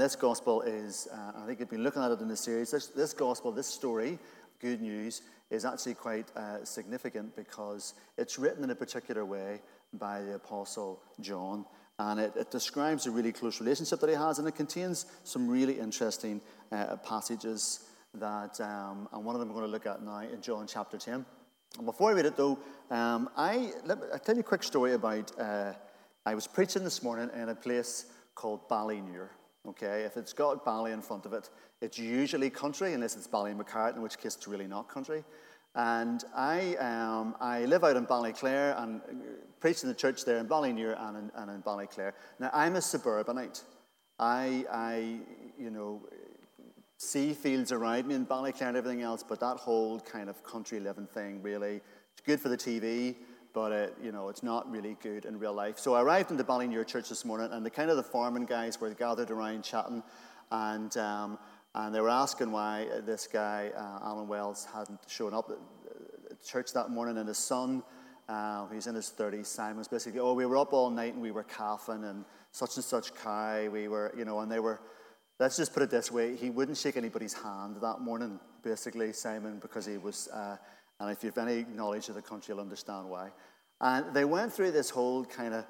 This gospel is, I think you've been looking at it in this series, this gospel, this story, good news, is actually quite significant because it's written in a particular way by the Apostle John. And it describes a really close relationship that he has, and it contains some really interesting passages that, and one of them I'm going to look at now in John chapter 10. And before I read it, though, I'll tell you a quick story about, I was preaching this morning in a place called Ballynure. Okay, if it's got Bally in front of it, it's usually country, unless it's Bally McCart, in which case it's really not country. And I live out in Ballyclare and preach in the church there in Ballynure and in Ballyclare. Now, I'm a suburbanite. I see fields around me in Ballyclare and everything else, but that whole kind of country living thing, really, it's good for the TV, but it's not really good in real life. So I arrived in the Ballynure church this morning, and the kind of the farming guys were gathered around chatting, and they were asking why this guy, Alan Wells, hadn't shown up at church that morning. And his son, who's in his 30s, Simon, was basically, we were up all night and we were calving and such cow. We were, and they were, let's just put it this way, he wouldn't shake anybody's hand that morning, basically, Simon, because he was, and if you have any knowledge of the country, you'll understand why. And they went through this whole kind of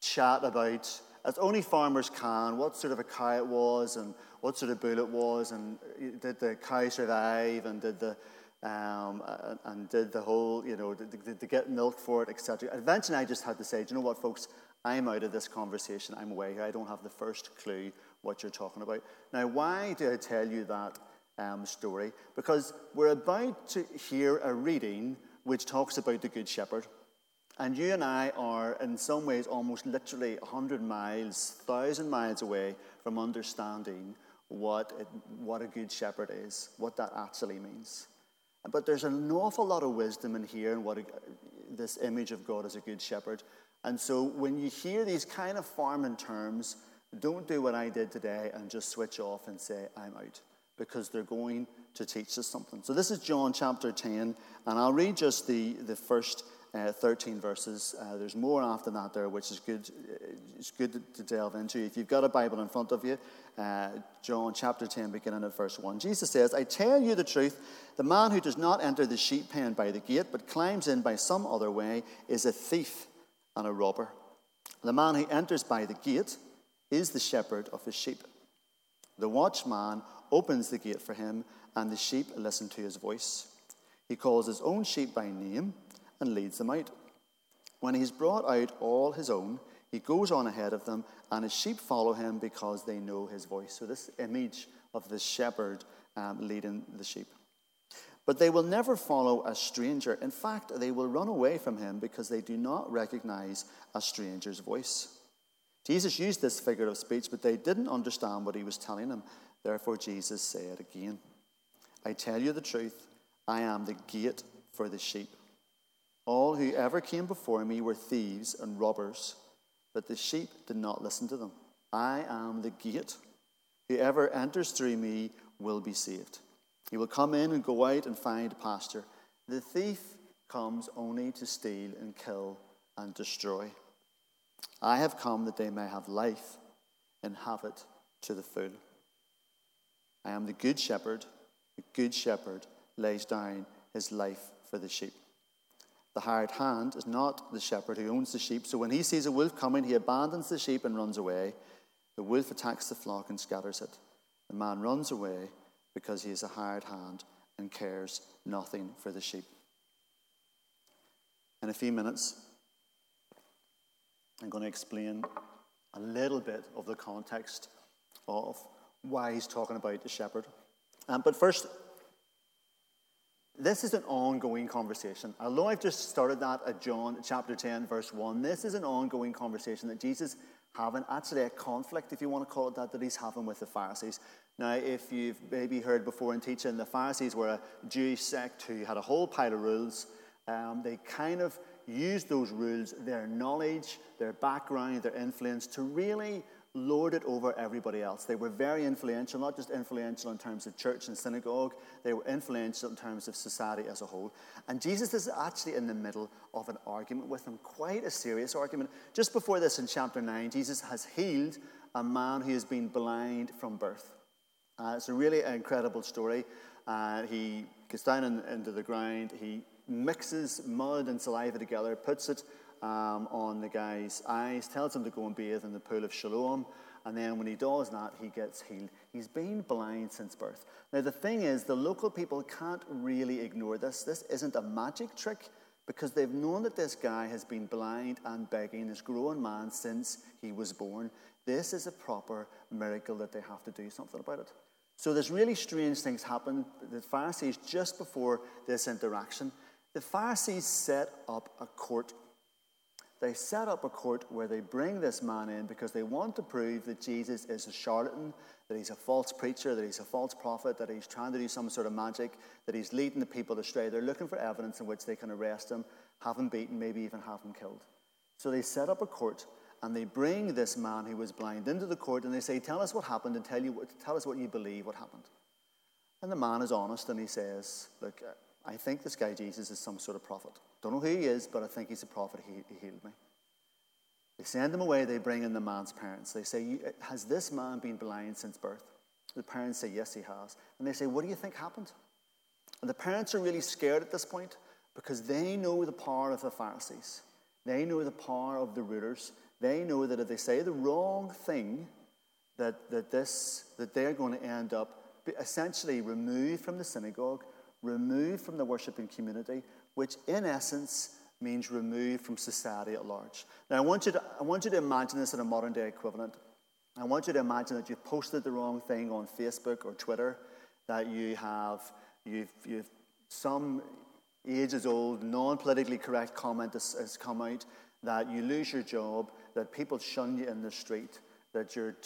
chat about, as only farmers can, what sort of a cow it was and what sort of bull it was, and did the cow survive, and did they get milk for it, etc. Eventually I just had to say, do you know what, folks, I'm out of this conversation, I'm away here, I don't have the first clue what you're talking about. Now, why do I tell you that story? Because we're about to hear a reading which talks about the Good Shepherd. And you and I are, in some ways, almost literally 100 miles, 1,000 miles away from understanding what a good shepherd is, what that actually means. But there's an awful lot of wisdom in here in this image of God as a good shepherd. And so when you hear these kind of farming terms, don't do what I did today and just switch off and say, I'm out, because they're going to teach us something. So this is John chapter 10, and I'll read just the first 13 verses. There's more after that there, which is good. It's good to delve into. If you've got a Bible in front of you, John chapter 10, beginning at verse 1. Jesus says, I tell you the truth, the man who does not enter the sheep pen by the gate, but climbs in by some other way, is a thief and a robber. The man who enters by the gate is the shepherd of the sheep. The watchman opens the gate for him, and the sheep listen to his voice. He calls his own sheep by name and leads them out. When he's brought out all his own, he goes on ahead of them, and his sheep follow him because they know his voice. So this image of the shepherd leading the sheep. But they will never follow a stranger. In fact, they will run away from him because they do not recognize a stranger's voice. Jesus used this figure of speech, but they didn't understand what he was telling them. Therefore, Jesus said again, I tell you the truth, I am the gate for the sheep. All who ever came before me were thieves and robbers, but the sheep did not listen to them. I am the gate. Whoever enters through me will be saved. He will come in and go out and find pasture. The thief comes only to steal and kill and destroy. I have come that they may have life and have it to the full. I am the good shepherd. The good shepherd lays down his life for the sheep. The hired hand is not the shepherd who owns the sheep, so when he sees a wolf coming, he abandons the sheep and runs away. The wolf attacks the flock and scatters it. The man runs away because he is a hired hand and cares nothing for the sheep. In a few minutes, I'm going to explain a little bit of the context of why he's talking about the shepherd. But first, this is an ongoing conversation. Although I've just started that at John chapter 10, verse 1, this is an ongoing conversation that Jesus is having, actually a conflict, if you want to call it that he's having with the Pharisees. Now, if you've maybe heard before in teaching, the Pharisees were a Jewish sect who had a whole pile of rules. They kind of used those rules, their knowledge, their background, their influence, to really lord it over everybody else. They were very influential, not just influential in terms of church and synagogue, they were influential in terms of society as a whole. And Jesus is actually in the middle of an argument with them, quite a serious argument. Just before this in chapter 9, Jesus has healed a man who has been blind from birth. It's a really incredible story. He gets down into the ground. He mixes mud and saliva together, puts it on the guy's eyes, tells him to go and bathe in the pool of Siloam, and then when he does that, he gets healed. He's been blind since birth. Now, the thing is, the local people can't really ignore this. This isn't a magic trick, because they've known that this guy has been blind and begging, this grown man, since he was born. This is a proper miracle that they have to do something about it. So there's really strange things happen. The Pharisees, just before this interaction, the Pharisees set up a court. They set up a court where they bring this man in because they want to prove that Jesus is a charlatan, that he's a false preacher, that he's a false prophet, that he's trying to do some sort of magic, that he's leading the people astray. They're looking for evidence in which they can arrest him, have him beaten, maybe even have him killed. So they set up a court, and they bring this man who was blind into the court, and they say, tell us what happened, and tell us what you believe what happened. And the man is honest, and he says, look, I think this guy Jesus is some sort of prophet. Don't know who he is, but I think he's a prophet. He healed me. They send him away. They bring in the man's parents. They say, has this man been blind since birth? The parents say, yes, he has. And they say, what do you think happened? And the parents are really scared at this point because they know the power of the Pharisees. They know the power of the rulers. They know that if they say the wrong thing, that they're going to end up essentially removed from the synagogue, removed from the worshiping community, which in essence means removed from society at large. Now, I want you to imagine this in a modern-day equivalent. I want you to imagine that you've posted the wrong thing on Facebook or Twitter, that you've some ages-old, non-politically correct comment has come out, that you lose your job, that people shun you in the street, that you're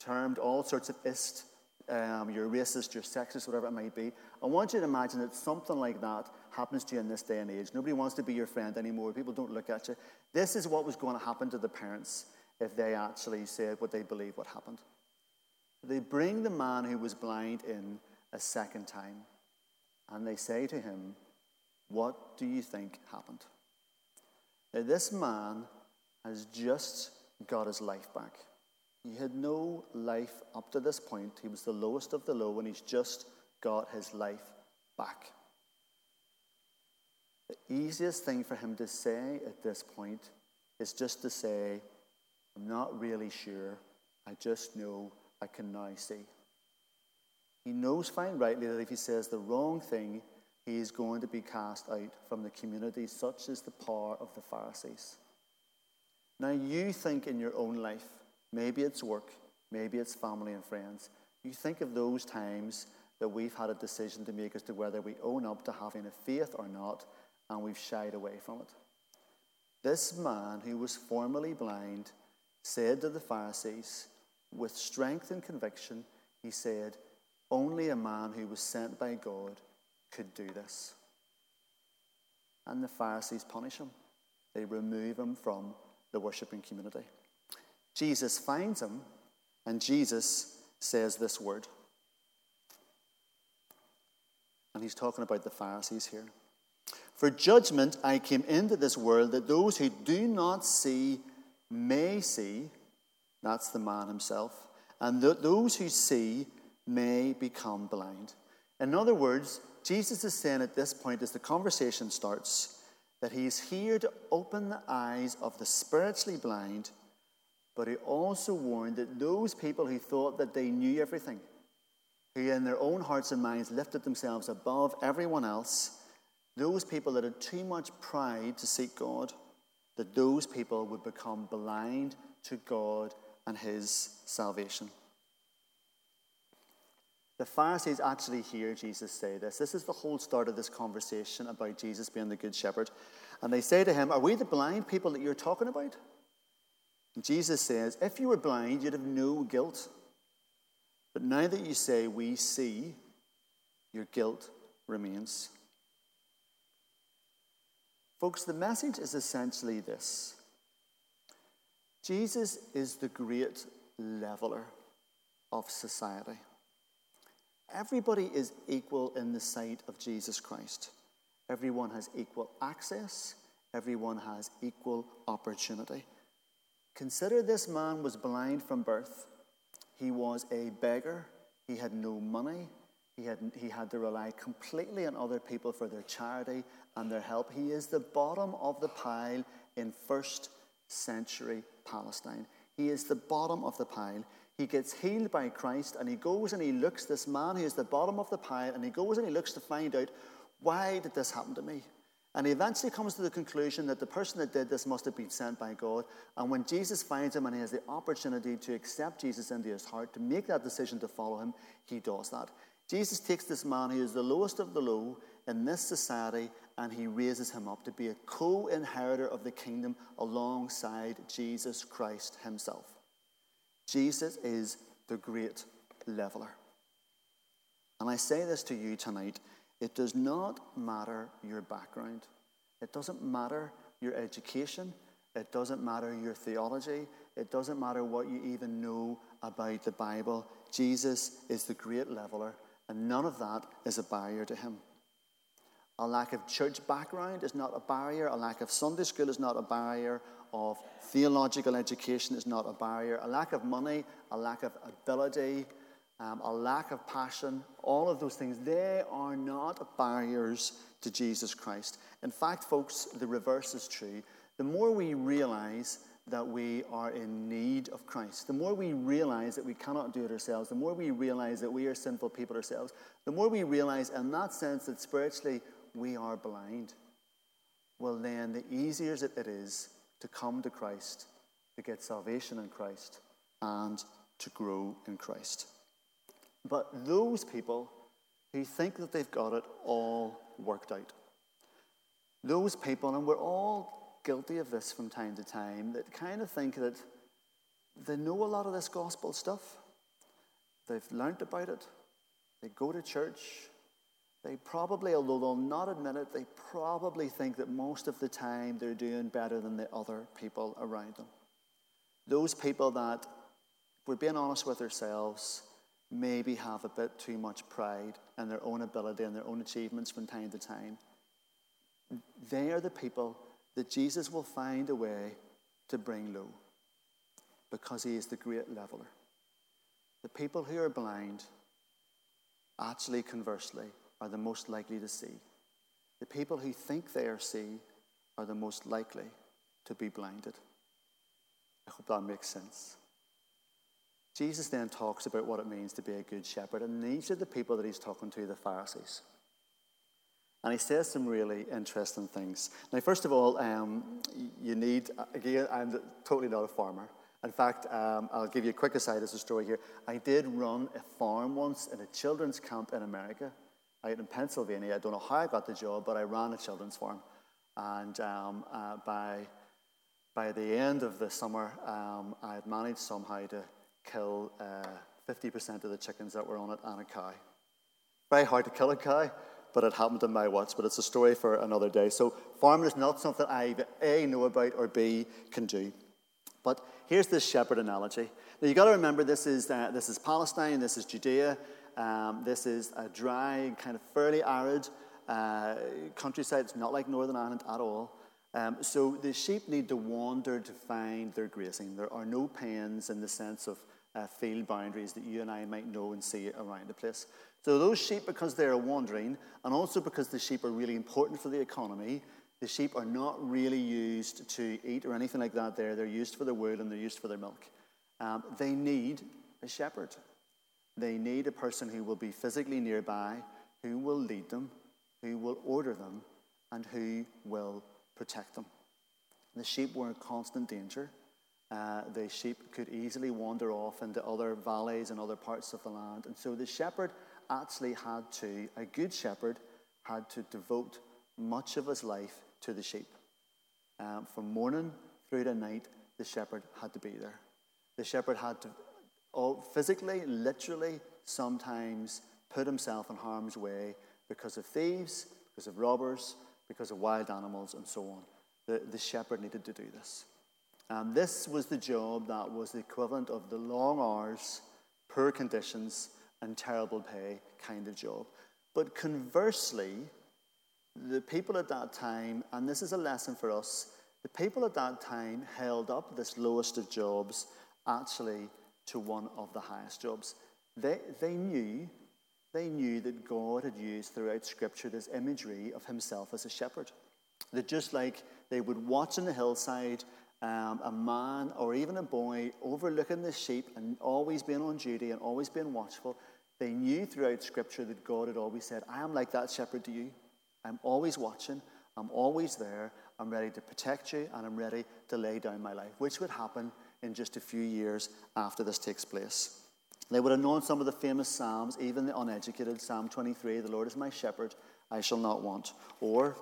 termed all sorts of ist, you're racist, you're sexist, whatever it might be. I want you to imagine that something like that happens to you in this day and age. Nobody wants to be your friend anymore. People don't look at you. This is what was going to happen to the parents if they actually said what they believe what happened. They bring the man who was blind in a second time, and they say to him, what do you think happened? Now, this man has just got his life back. He had no life up to this point. He was the lowest of the low, and he's just got his life back. The easiest thing for him to say at this point is just to say, I'm not really sure. I just know I can now see. He knows fine rightly that if he says the wrong thing, he is going to be cast out from the community. Such is the power of the Pharisees. Now, you think in your own life, maybe it's work, maybe it's family and friends. You think of those times that we've had a decision to make as to whether we own up to having a faith or not, and we've shied away from it. This man who was formerly blind said to the Pharisees, with strength and conviction, he said, only a man who was sent by God could do this. And the Pharisees punish him. They remove him from the worshiping community. Jesus finds him, and Jesus says this word. And he's talking about the Pharisees here. For judgment I came into this world, that those who do not see may see, that's the man himself, and that those who see may become blind. In other words, Jesus is saying at this point, as the conversation starts, that he's here to open the eyes of the spiritually blind, but he also warned that those people who thought that they knew everything, who in their own hearts and minds lifted themselves above everyone else, those people that had too much pride to seek God, that those people would become blind to God and his salvation. The Pharisees actually hear Jesus say this. This is the whole start of this conversation about Jesus being the good shepherd. And they say to him, are we the blind people that you're talking about? And Jesus says, if you were blind, you'd have no guilt. But now that you say we see, your guilt remains. Folks, the message is essentially this. Jesus is the great leveler of society. Everybody is equal in the sight of Jesus Christ. Everyone has equal access. Everyone has equal opportunity. Consider this man was blind from birth. He was a beggar. He had no money. He had to rely completely on other people for their charity and their help. He is the bottom of the pile in first century Palestine. He is the bottom of the pile. He gets healed by Christ, and he goes and he looks, this man who is the bottom of the pile, and he goes and he looks to find out, why did this happen to me? And he eventually comes to the conclusion that the person that did this must have been sent by God. And when Jesus finds him and he has the opportunity to accept Jesus into his heart, to make that decision to follow him, he does that. Jesus takes this man who is the lowest of the low in this society, and he raises him up to be a co-inheritor of the kingdom alongside Jesus Christ himself. Jesus is the great leveler. And I say this to you tonight, it does not matter your background. It doesn't matter your education. It doesn't matter your theology. It doesn't matter what you even know about the Bible. Jesus is the great leveler, and none of that is a barrier to him. A lack of church background is not a barrier. A lack of Sunday school is not a barrier. Of theological education is not a barrier. A lack of money, a lack of ability, a lack of passion, all of those things, they are not barriers to Jesus Christ. In fact, folks, the reverse is true. The more we realize that we are in need of Christ, the more we realize that we cannot do it ourselves, the more we realize that we are sinful people ourselves, the more we realize in that sense that spiritually we are blind, well then the easier it is to come to Christ, to get salvation in Christ, and to grow in Christ. But those people who think that they've got it all worked out, those people, and we're all guilty of this from time to time, that kind of think that they know a lot of this gospel stuff. They've learned about it. They go to church. They probably, although they'll not admit it, they probably think that most of the time they're doing better than the other people around them. Those people that, if we're being honest with ourselves, maybe have a bit too much pride in their own ability and their own achievements from time to time. They are the people that Jesus will find a way to bring low, because he is the great leveler. The people who are blind, actually conversely, are the most likely to see. The people who think they are see are the most likely to be blinded. I hope that makes sense. Jesus then talks about what it means to be a good shepherd, and these are the people that he's talking to, the Pharisees. And he says some really interesting things. Now, first of all, you need, again, I'm totally not a farmer. In fact, I'll give you a quick aside as a story here. I did run a farm once in a children's camp in America, out in Pennsylvania. I don't know how I got the job, but I ran a children's farm. And by the end of the summer, I had managed somehow to kill 50% of the chickens that were on it and a cow. Very hard to kill a cow, but it happened in my watch. But it's a story for another day. So farming is not something I A, know about, or B, can do. But here's this shepherd analogy. Now you got to remember, this is Palestine, this is Judea, this is a dry, kind of fairly arid countryside. It's not like Northern Ireland at all. So the sheep need to wander to find their grazing. There are no pens in the sense of field boundaries that you and I might know and see around the place. So those sheep, because they are wandering, and also because the sheep are really important for the economy, the sheep are not really used to eat or anything like that there. They're used for their wool and they're used for their milk. They need a shepherd. They need a person who will be physically nearby, who will lead them, who will order them, and who will protect them. The sheep were in constant danger. The sheep could easily wander off into other valleys and other parts of the land. And so the shepherd actually a good shepherd had to devote much of his life to the sheep. From morning through to night, the shepherd had to be there. The shepherd had to physically, literally, sometimes put himself in harm's way because of thieves, because of robbers, because of wild animals and so on. The shepherd needed to do this. This was the job that was the equivalent of the long hours, poor conditions, and terrible pay kind of job. But conversely, the people at that time, and this is a lesson for us, The people at that time held up this lowest of jobs actually to one of the highest jobs. They knew that God had used throughout Scripture this imagery of himself as a shepherd. That just like they would watch on the hillside a man or even a boy overlooking the sheep and always being on duty and always being watchful, they knew throughout Scripture that God had always said, I am like that shepherd to you. I'm always watching. I'm always there. I'm ready to protect you, and I'm ready to lay down my life, which would happen in just a few years after this takes place. They would have known some of the famous Psalms, even the uneducated, Psalm 23, the Lord is my shepherd, I shall not want. Or,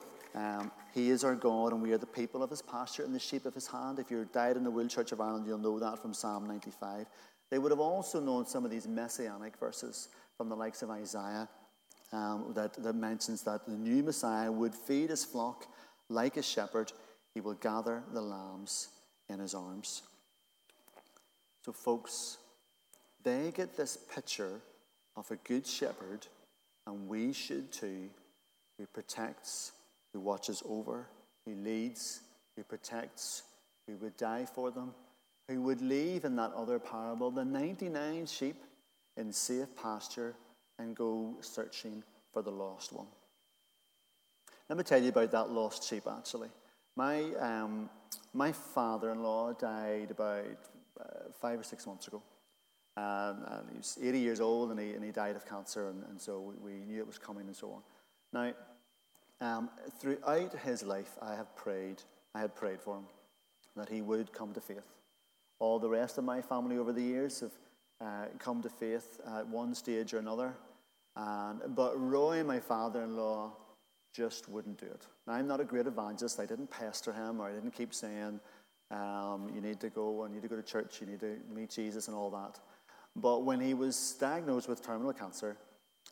he is our God, and we are the people of his pasture and the sheep of his hand. If you're died in the World Church of Ireland, you'll know that from Psalm 95. They would have also known some of these messianic verses from the likes of Isaiah that mentions that the new Messiah would feed his flock like a shepherd. He will gather the lambs in his arms. So folks, they get this picture of a good shepherd, and we should too, who protects, who watches over, who leads, who protects, who would die for them, who would leave in that other parable the 99 sheep in safe pasture and go searching for the lost one. Let me tell you about that lost sheep, actually. My father-in-law died about 5 or 6 months ago. And he was 80 years old, and he died of cancer, and so we knew it was coming and so on. Now, throughout his life, I had prayed for him, that he would come to faith. All the rest of my family over the years have come to faith at one stage or another. But Roy, my father-in-law, just wouldn't do it. Now, I'm not a great evangelist. I didn't pester him, or I didn't keep saying, you need to go to church, you need to meet Jesus and all that. But when he was diagnosed with terminal cancer,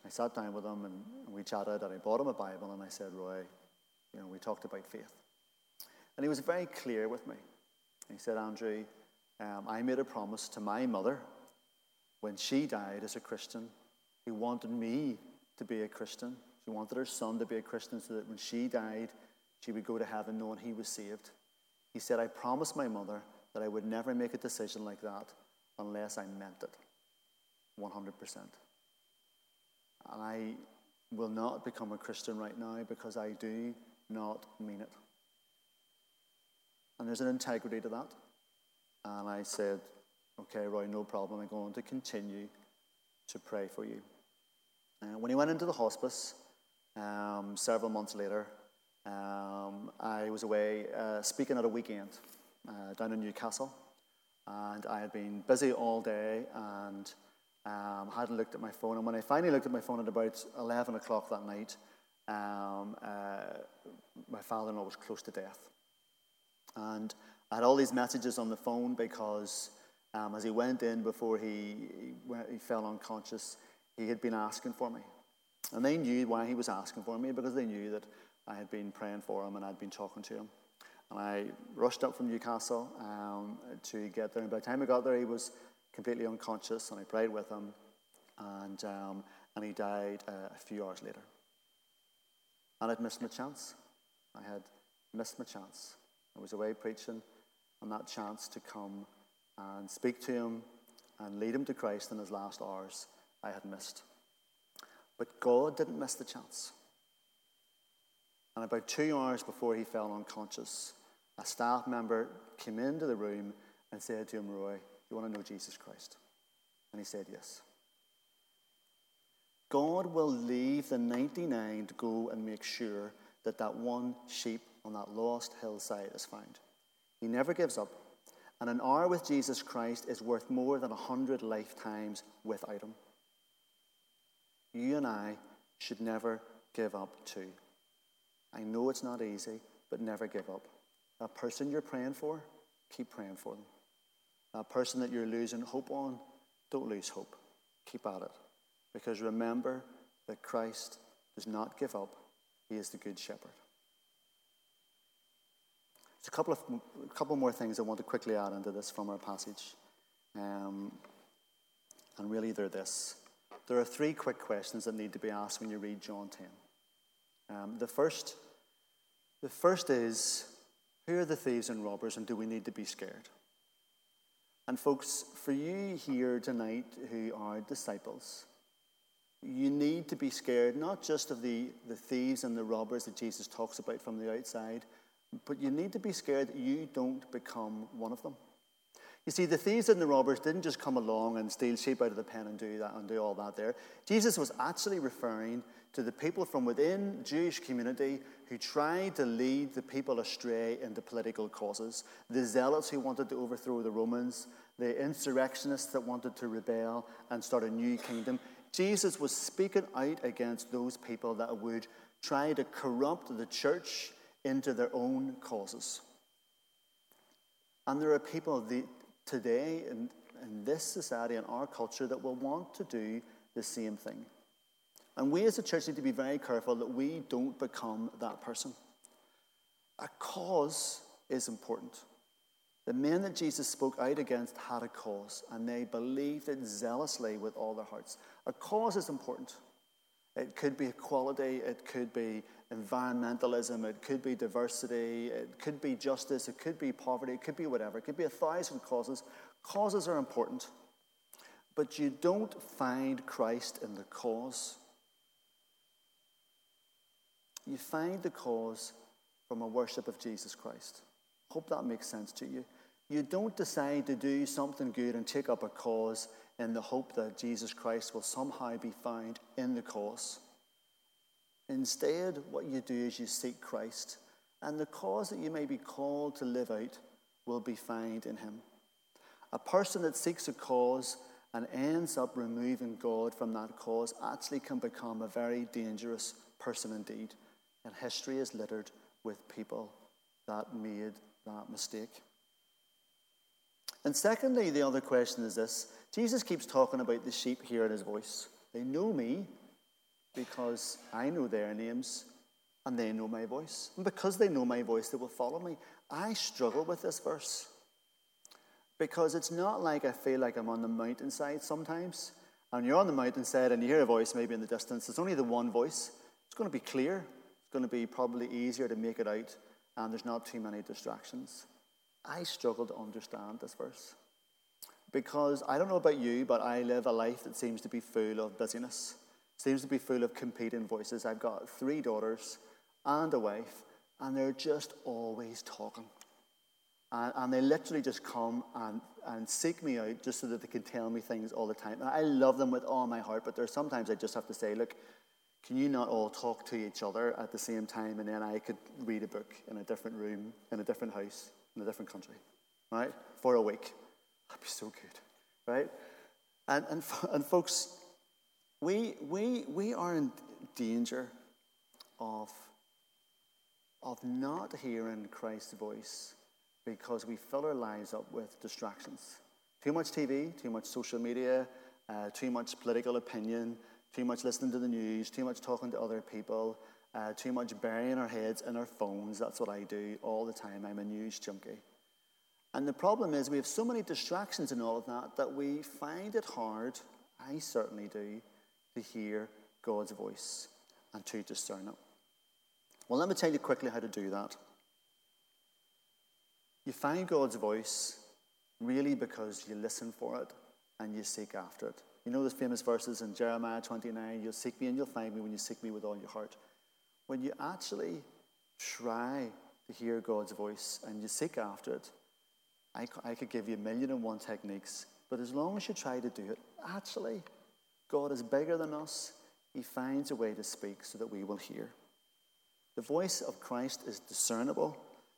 I sat down with him and we chatted, and I bought him a Bible, and I said, Roy, we talked about faith. And he was very clear with me. He said, Andrew, I made a promise to my mother when she died as a Christian. He wanted me to be a Christian. She wanted her son to be a Christian so that when she died, she would go to heaven knowing he was saved. He said, I promised my mother that I would never make a decision like that unless I meant it, 100%. And I will not become a Christian right now because I do not mean it. And there's an integrity to that. And I said, okay, Roy, no problem. I'm going to continue to pray for you. And when he went into the hospice several months later, I was away speaking at a weekend down in Newcastle. And I had been busy all day and hadn't looked at my phone. And when I finally looked at my phone at about 11 o'clock that night, my father-in-law was close to death. And I had all these messages on the phone because as he went in before he fell unconscious, he had been asking for me. And they knew why he was asking for me, because they knew that I had been praying for him and I'd been talking to him. And I rushed up from Newcastle to get there. And by the time I got there, he was completely unconscious, and I prayed with him, and he died a few hours later. And I'd missed my chance. I had missed my chance. I was away preaching, and that chance to come and speak to him and lead him to Christ in his last hours, I had missed. But God didn't miss the chance. And about 2 hours before he fell unconscious, a staff member came into the room and said to him, Roy, do you want to know Jesus Christ? And he said, yes. God will leave the 99 to go and make sure that that one sheep on that lost hillside is found. He never gives up. And an hour with Jesus Christ is worth more than 100 lifetimes without him. You and I should never give up too. I know it's not easy, but never give up. That person you're praying for, keep praying for them. That person that you're losing hope on, don't lose hope. Keep at it. Because remember that Christ does not give up. He is the good shepherd. There's a couple more things I want to quickly add into this from our passage. And really they're this. There are three quick questions that need to be asked when you read John 10. The first is, Who are the thieves and robbers, and do we need to be scared? And folks, for you here tonight who are disciples, you need to be scared not just of the thieves and the robbers that Jesus talks about from the outside, but you need to be scared that you don't become one of them. You see, the thieves and the robbers didn't just come along and steal sheep out of the pen and do that and do all that there. Jesus was actually referring to the people from within Jewish community who tried to lead the people astray into political causes. The zealots who wanted to overthrow the Romans, the insurrectionists that wanted to rebel and start a new kingdom. Jesus was speaking out against those people that would try to corrupt the church into their own causes. And there are people today in this society and our culture that will want to do the same thing. And we as a church need to be very careful that we don't become that person. A cause is important. The men that Jesus spoke out against had a cause, and they believed it zealously with all their hearts. A cause is important. It could be equality, it could be environmentalism, it could be diversity, it could be justice, it could be poverty, it could be whatever. It could be 1,000 causes. Causes are important. But you don't find Christ in the cause. You find the cause from a worship of Jesus Christ. Hope that makes sense to you. You don't decide to do something good and take up a cause in the hope that Jesus Christ will somehow be found in the cause. Instead, what you do is you seek Christ, and the cause that you may be called to live out will be found in him. A person that seeks a cause and ends up removing God from that cause actually can become a very dangerous person indeed. And history is littered with people that made that mistake. And secondly, the other question is this. Jesus keeps talking about the sheep hearing his voice. They know me because I know their names and they know my voice. And because they know my voice, they will follow me. I struggle with this verse because it's not like I feel like I'm on the mountainside sometimes. And you're on the mountainside and you hear a voice maybe in the distance. It's only the one voice. It's going to be clear. It's going to be probably easier to make it out. And there's not too many distractions. I struggle to understand this verse because I don't know about you, but I live a life that seems to be full of busyness, seems to be full of competing voices. I've got 3 daughters and a wife, and they're just always talking. And they literally just come and seek me out just so that they can tell me things all the time. And I love them with all my heart, but there's sometimes I just have to say, look, can you not all talk to each other at the same time? And then I could read a book in a different room, in a different house, in a different country, right? For a week. That'd be so good, right? And folks, we are in danger of not hearing Christ's voice because we fill our lives up with distractions. Too much TV, too much social media, too much political opinion, too much listening to the news, too much talking to other people, too much burying our heads in our phones. That's what I do all the time. I'm a news junkie. And the problem is we have so many distractions and all of that we find it hard, I certainly do, to hear God's voice and to discern it. Well, let me tell you quickly how to do that. You find God's voice really because you listen for it and you seek after it. You know those famous verses in Jeremiah 29, you'll seek me and you'll find me when you seek me with all your heart. When you actually try to hear God's voice and you seek after it, I could give you a 1,000,001 techniques, but as long as you try to do it, actually, God is bigger than us. He finds a way to speak so that we will hear. The voice of Christ is discernible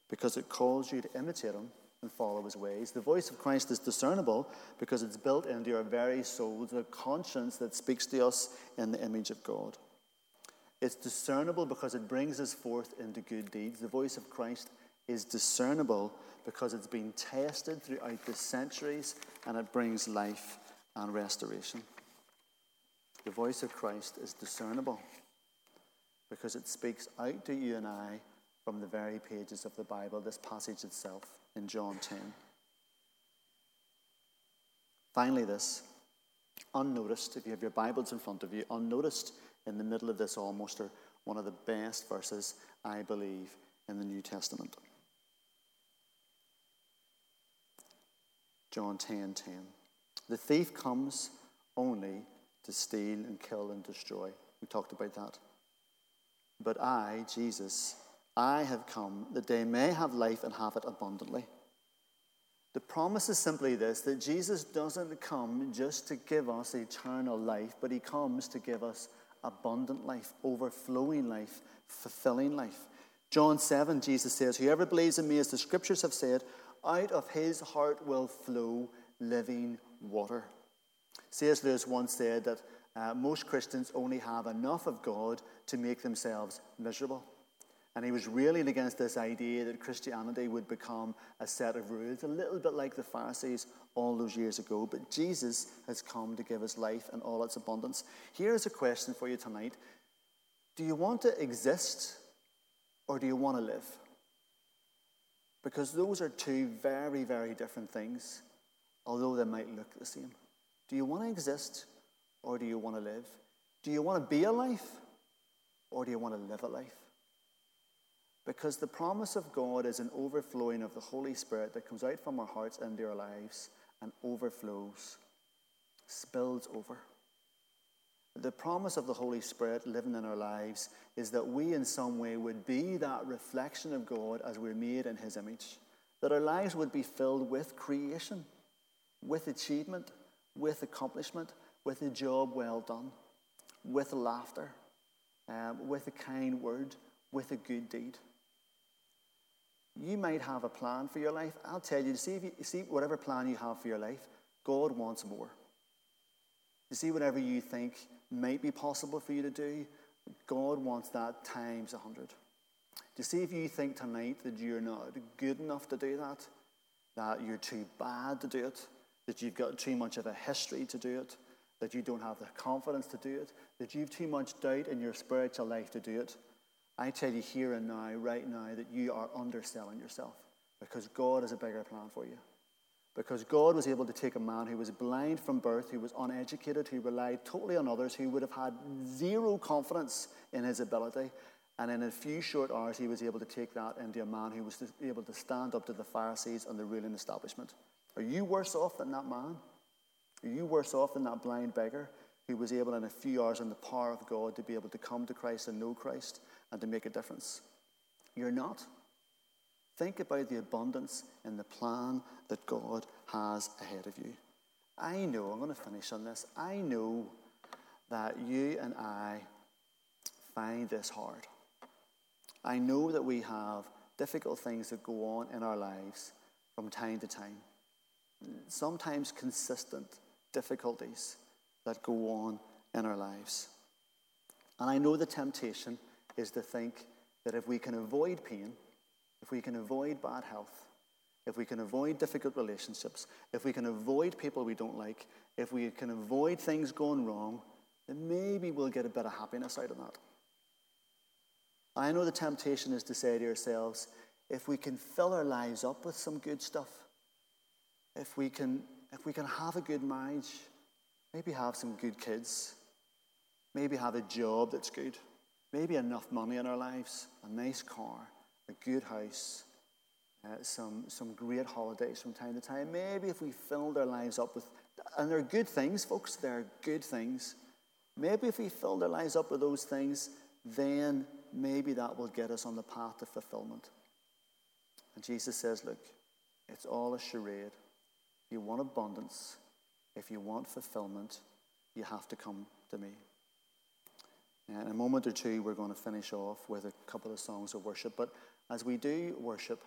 because it calls you to imitate him and follow his ways. The voice of Christ is discernible because it's built into our very souls, a conscience that speaks to us in the image of God. It's discernible because it brings us forth into good deeds. The voice of Christ is discernible because it's been tested throughout the centuries and it brings life and restoration. The voice of Christ is discernible because it speaks out to you and I from the very pages of the Bible, this passage itself in John 10. Finally this, unnoticed, if you have your Bibles in front of you, unnoticed in the middle of this almost are one of the best verses, I believe, in the New Testament. John 10:10. The thief comes only to steal and kill and destroy. We talked about that. But I, Jesus, I have come that they may have life and have it abundantly. The promise is simply this, that Jesus doesn't come just to give us eternal life, but he comes to give us abundant life, overflowing life, fulfilling life. John 7, Jesus says, whoever believes in me, as the scriptures have said, out of his heart will flow living water. C.S. Lewis once said that most Christians only have enough of God to make themselves miserable. And he was railing against this idea that Christianity would become a set of rules, a little bit like the Pharisees all those years ago. But Jesus has come to give us life in all its abundance. Here's a question for you tonight. Do you want to exist or do you want to live? Because those are two very, very different things, although they might look the same. Do you want to exist or do you want to live? Do you want to be alive or do you want to live a life? Because the promise of God is an overflowing of the Holy Spirit that comes out from our hearts into our lives and overflows, spills over. The promise of the Holy Spirit living in our lives is that we in some way would be that reflection of God as we're made in his image. That our lives would be filled with creation, with achievement, with accomplishment, with a job well done, with laughter, with a kind word, with a good deed. You might have a plan for your life. I'll tell you, see whatever plan you have for your life, God wants more. You see, whatever you think might be possible for you to do, God wants that times 100. You see, if you think tonight that you're not good enough to do that, that you're too bad to do it, that you've got too much of a history to do it, that you don't have the confidence to do it, that you've too much doubt in your spiritual life to do it, I tell you here and now, right now, that you are underselling yourself, because God has a bigger plan for you. Because God was able to take a man who was blind from birth, who was uneducated, who relied totally on others, who would have had zero confidence in his ability, and in a few short hours, he was able to take that into a man who was able to stand up to the Pharisees and the ruling establishment. Are you worse off than that man? Are you worse off than that blind beggar who was able in a few hours in the power of God to be able to come to Christ and know Christ and to make a difference? You're not. Think about the abundance and the plan that God has ahead of you. I know, I'm going to finish on this, I know that you and I find this hard. I know that we have difficult things that go on in our lives from time to time. Sometimes consistent difficulties that go on in our lives. And I know the temptation is to think that if we can avoid pain, if we can avoid bad health, if we can avoid difficult relationships, if we can avoid people we don't like, if we can avoid things going wrong, then maybe we'll get a bit of happiness out of that. I know the temptation is to say to ourselves, if we can fill our lives up with some good stuff, if we can have a good marriage, maybe have some good kids, maybe have a job that's good, maybe enough money in our lives, a nice car, a good house, some great holidays from time to time. Maybe if we filled our lives up with, and they're good things, folks, they're good things. Maybe if we filled our lives up with those things, then maybe that will get us on the path to fulfillment. And Jesus says, look, it's all a charade. If you want abundance, if you want fulfillment, you have to come to me. In a moment or two, we're going to finish off with a couple of songs of worship. But as we do worship,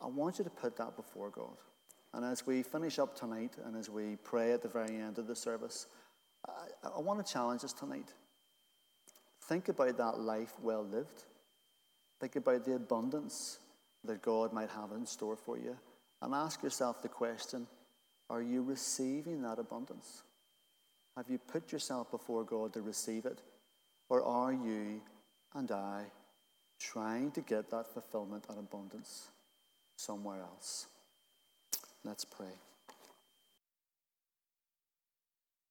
I want you to put that before God. And as we finish up tonight and as we pray at the very end of the service, I want to challenge us tonight. Think about that life well lived. Think about the abundance that God might have in store for you. And ask yourself the question, are you receiving that abundance? Have you put yourself before God to receive it? Or are you and I trying to get that fulfillment and abundance somewhere else? Let's pray.